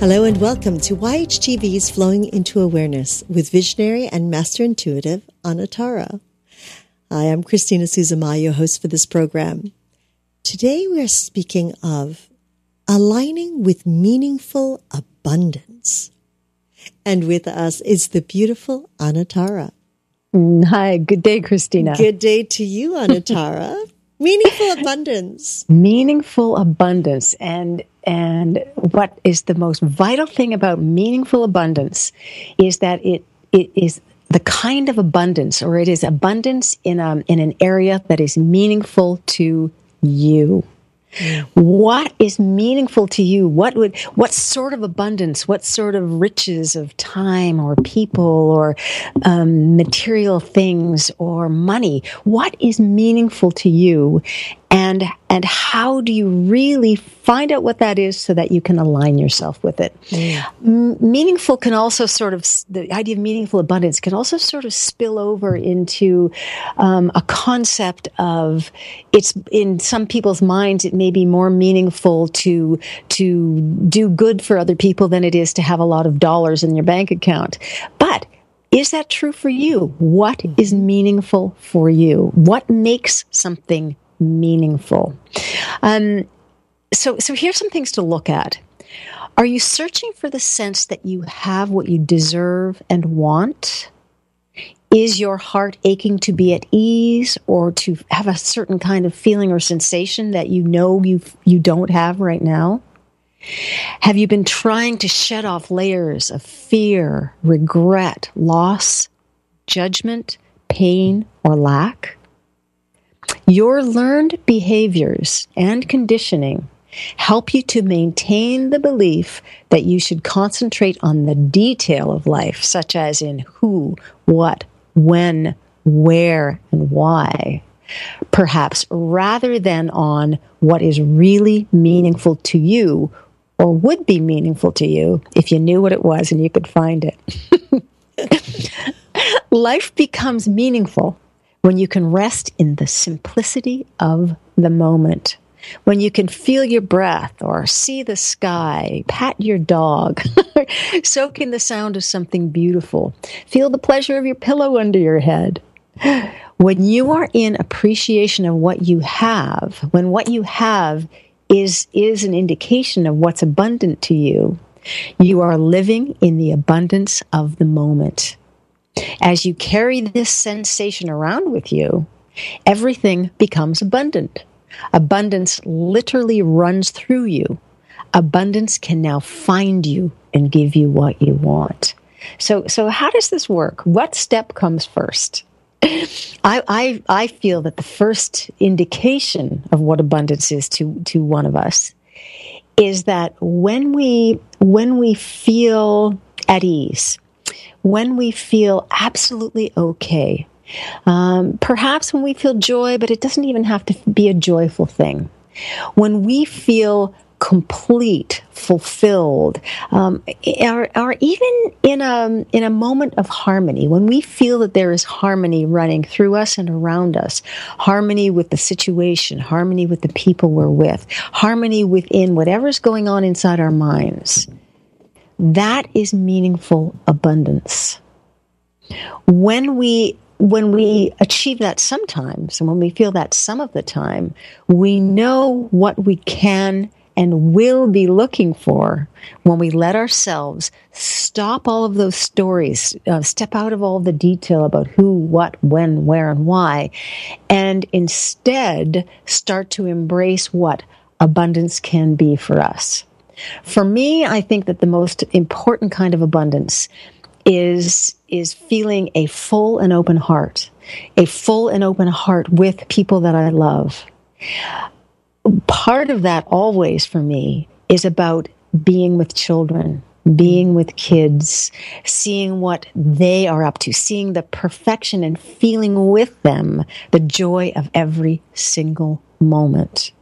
Hello and welcome to YHTV's Flowing into Awareness with visionary and master intuitive Anatara. I am Christina Suzuma, your host for this program. Today we are speaking of aligning with meaningful abundance. And with us is the beautiful Anatara. Hi, good day, Christina. Good day to you, Anatara. Meaningful abundance. And what is the most vital thing about meaningful abundance is that it is the kind of abundance, or it is abundance in an area that is meaningful to you. What is meaningful to you? What sort of abundance? What sort of riches of time or people or material things or money? What is meaningful to you? And how do you really find out what that is so that you can align yourself with it? Yeah. Meaningful can also sort of, the idea of meaningful abundance can also sort of spill over into a concept of, it's in some people's minds, it may be more meaningful to do good for other people than it is to have a lot of dollars in your bank account. But is that true for you? What is meaningful for you? What makes something meaningful? So here's some things to look at. Are you searching for the sense that you have what you deserve and want? Is your heart aching to be at ease or to have a certain kind of feeling or sensation that you know you don't have right now? Have you been trying to shed off layers of fear, regret, loss, judgment, pain, or lack? Your learned behaviors and conditioning help you to maintain the belief that you should concentrate on the detail of life, such as in who, what, when, where, and why, perhaps rather than on what is really meaningful to you or would be meaningful to you if you knew what it was and you could find it. Life becomes meaningful when you can rest in the simplicity of the moment, when you can feel your breath or see the sky, pat your dog, soak in the sound of something beautiful, feel the pleasure of your pillow under your head. When you are in appreciation of what you have, when what you have is an indication of what's abundant to you, you are living in the abundance of the moment. As you carry this sensation around with you, everything becomes abundant. Abundance literally runs through you. Abundance can now find you and give you what you want. So how does this work? What step comes first? I feel that the first indication of what abundance is to one of us is that when we feel at ease, when we feel absolutely okay, perhaps when we feel joy, but it doesn't even have to be a joyful thing. When we feel complete, fulfilled, or even in a moment of harmony, when we feel that there is harmony running through us and around us, harmony with the situation, harmony with the people we're with, harmony within whatever's going on inside our minds, that is meaningful abundance. When we achieve that sometimes, and when we feel that some of the time, we know what we can and will be looking for when we let ourselves stop all of those stories, step out of all the detail about who, what, when, where, and why, and instead start to embrace what abundance can be for us. For me, I think that the most important kind of abundance is feeling a full and open heart, with people that I love. Part of that always for me is about being with children, being with kids, seeing what they are up to, seeing the perfection and feeling with them the joy of every single moment.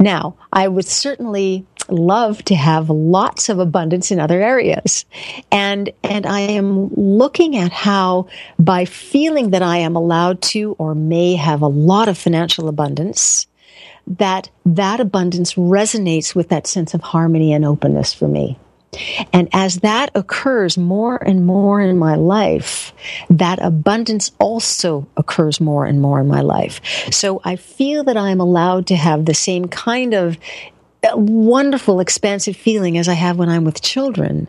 Now, I would certainly love to have lots of abundance in other areas. And I am looking at how, by feeling that I am allowed to or may have a lot of financial abundance, that abundance resonates with that sense of harmony and openness for me. And as that occurs more and more in my life, that abundance also occurs more and more in my life. So I feel that I'm allowed to have the same kind of wonderful, expansive feeling as I have when I'm with children,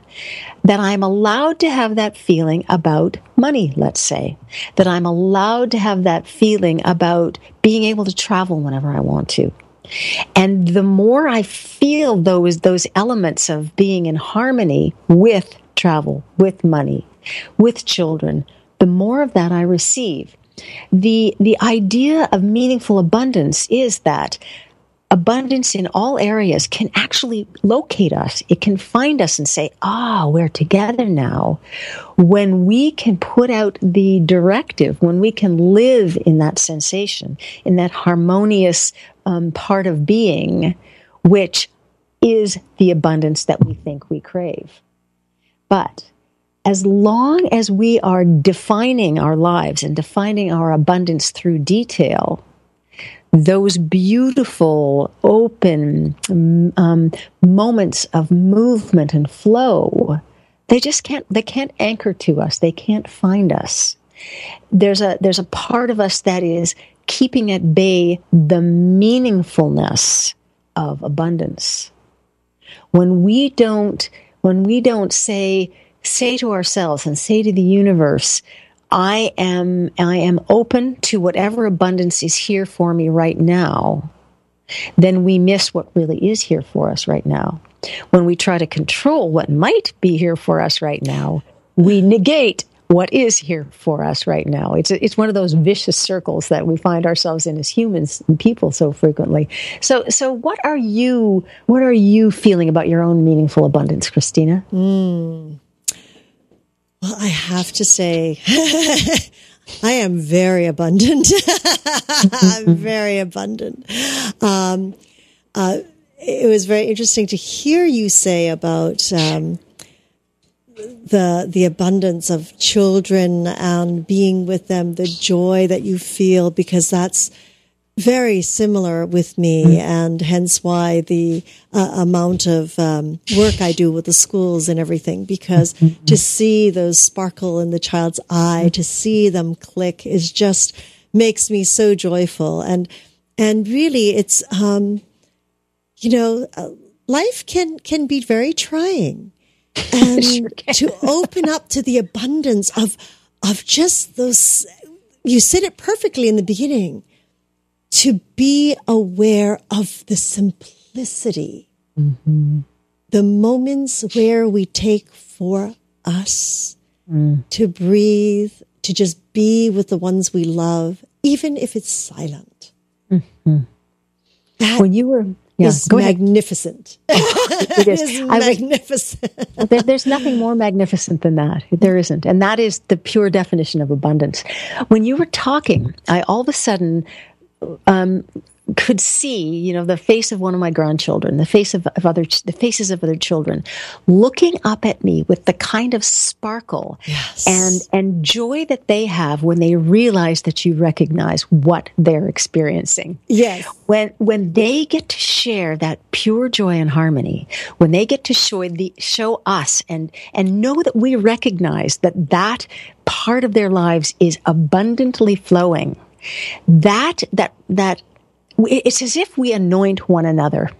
that I'm allowed to have that feeling about money, let's say, that I'm allowed to have that feeling about being able to travel whenever I want to. And the more I feel those elements of being in harmony with travel, with money, with children, the more of that I receive. The idea of meaningful abundance is that abundance in all areas can actually locate us. It can find us and say, we're together now. When we can put out the directive, when we can live in that sensation, in that harmonious part of being, which is the abundance that we think we crave. But as long as we are defining our lives and defining our abundance through detail, those beautiful, open moments of movement and flow, they can't anchor to us. They can't find us. There's a part of us that is keeping at bay the meaningfulness of abundance. When we don't say to ourselves and say to the universe, I am open to whatever abundance is here for me right now, then we miss what really is here for us right now. When we try to control what might be here for us right now, we negate what is here for us right now. It's one of those vicious circles that we find ourselves in as humans and people so frequently. So what are you feeling about your own meaningful abundance, Christina? Well, I have to say, I am very abundant. I'm very abundant. It was very interesting to hear you say about the abundance of children and being with them, the joy that you feel, because that's very similar with me, and hence why the amount of work I do with the schools and everything, because to see those sparkle in the child's eye, to see them click, is just makes me so joyful. And really, it's life can be very trying, and sure to open up to the abundance of just those. You said it perfectly in the beginning. To be aware of the simplicity, the moments where we take for us, to breathe, to just be with the ones we love, even if it's silent. That is magnificent. It is magnificent. There's nothing more magnificent than that. There isn't. And that is the pure definition of abundance. When you were talking, I all of a sudden could see, the face of one of my grandchildren, the faces of other children, looking up at me with the kind of sparkle and joy that they have when they realize that you recognize what they're experiencing. Yes, when they get to share that pure joy and harmony, when they get to show us and know that we recognize that part of their lives is abundantly flowing. That it's as if we anoint one another.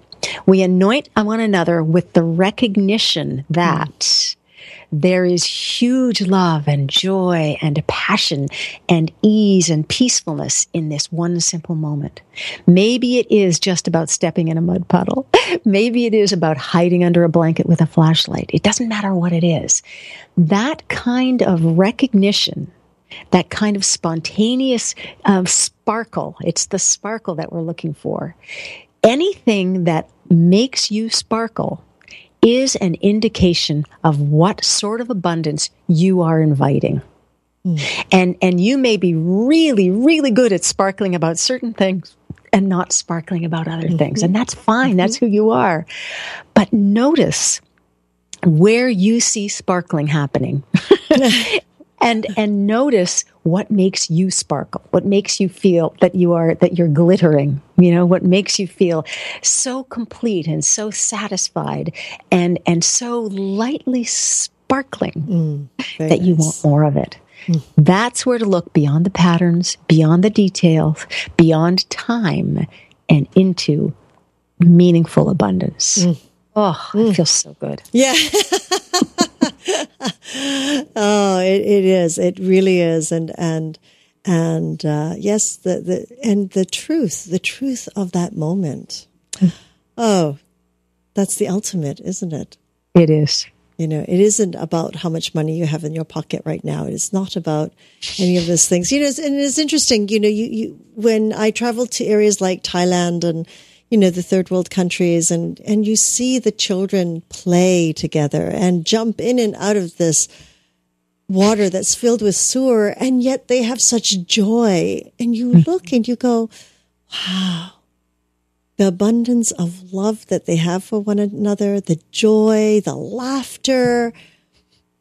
We anoint one another with the recognition that there is huge love and joy and passion and ease and peacefulness in this one simple moment. Maybe it is just about stepping in a mud puddle. Maybe it is about hiding under a blanket with a flashlight. It doesn't matter what it is. That kind of recognition, that kind of spontaneous sparkle. It's the sparkle that we're looking for. Anything that makes you sparkle is an indication of what sort of abundance you are inviting. And you may be really, really good at sparkling about certain things and not sparkling about other things. And that's fine. That's who you are. But notice where you see sparkling happening. And notice what makes you sparkle, what makes you feel that you're glittering, what makes you feel so complete and so satisfied and so lightly sparkling that you want more of it. Mm. That's where to look beyond the patterns, beyond the details, beyond time, and into meaningful abundance. Mm. Oh, it feels so good. Yeah. Oh, it is. It really is. And yes, the truth of that moment. Oh, that's the ultimate, isn't it? It is. It isn't about how much money you have in your pocket right now. It is not about any of those things. And it's interesting, you when I travel to areas like Thailand and, the third world countries, and you see the children play together and jump in and out of this water that's filled with sewer, and yet they have such joy. And you look and you go, wow. The abundance of love that they have for one another, the joy, the laughter,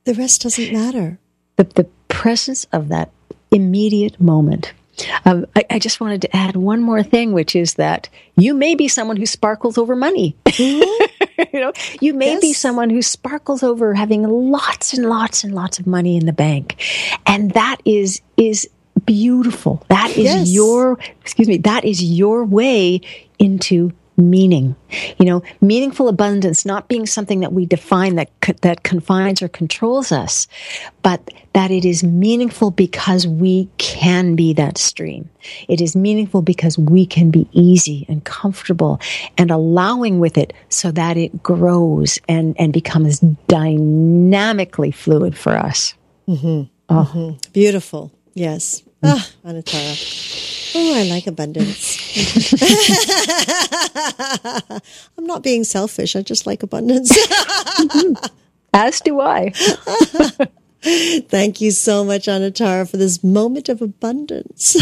the rest doesn't matter. The presence of that immediate moment. I just wanted to add one more thing, which is that you may be someone who sparkles over money. Mm-hmm. You may be someone who sparkles over having lots and lots and lots of money in the bank. And that is beautiful. That is your way into meaning. Meaningful abundance not being something that we define that confines or controls us, but that it is meaningful because we can be that stream. It is meaningful because we can be easy and comfortable and allowing with it so that it grows and becomes dynamically fluid for us. Mm-hmm. Oh. Mm-hmm. Beautiful. Yes. Ah, Anatara. Oh, I like abundance. I'm not being selfish. I just like abundance. As do I. Thank you so much, Anatara, for this moment of abundance.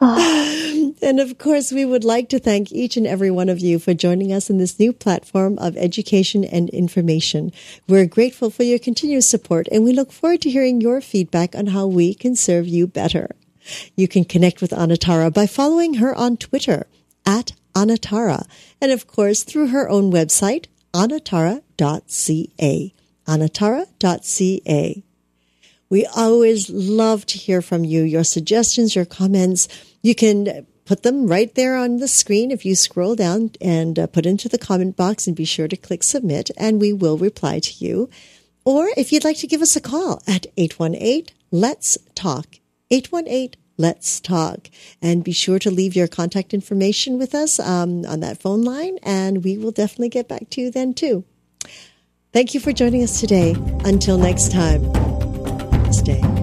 And of course, we would like to thank each and every one of you for joining us in this new platform of education and information. We're grateful for your continuous support, and we look forward to hearing your feedback on how we can serve you better. You can connect with Anatara by following her on Twitter @Anatara, and of course, through her own website, anatara.ca. Anatara.ca. We always love to hear from you, your suggestions, your comments. You can put them right there on the screen if you scroll down and put into the comment box, and be sure to click submit, and we will reply to you. Or if you'd like to give us a call at 818-LETS-TALK. 818-LETS-TALK. And be sure to leave your contact information with us on that phone line, and we will definitely get back to you then too. Thank you for joining us today. Until next time, stay.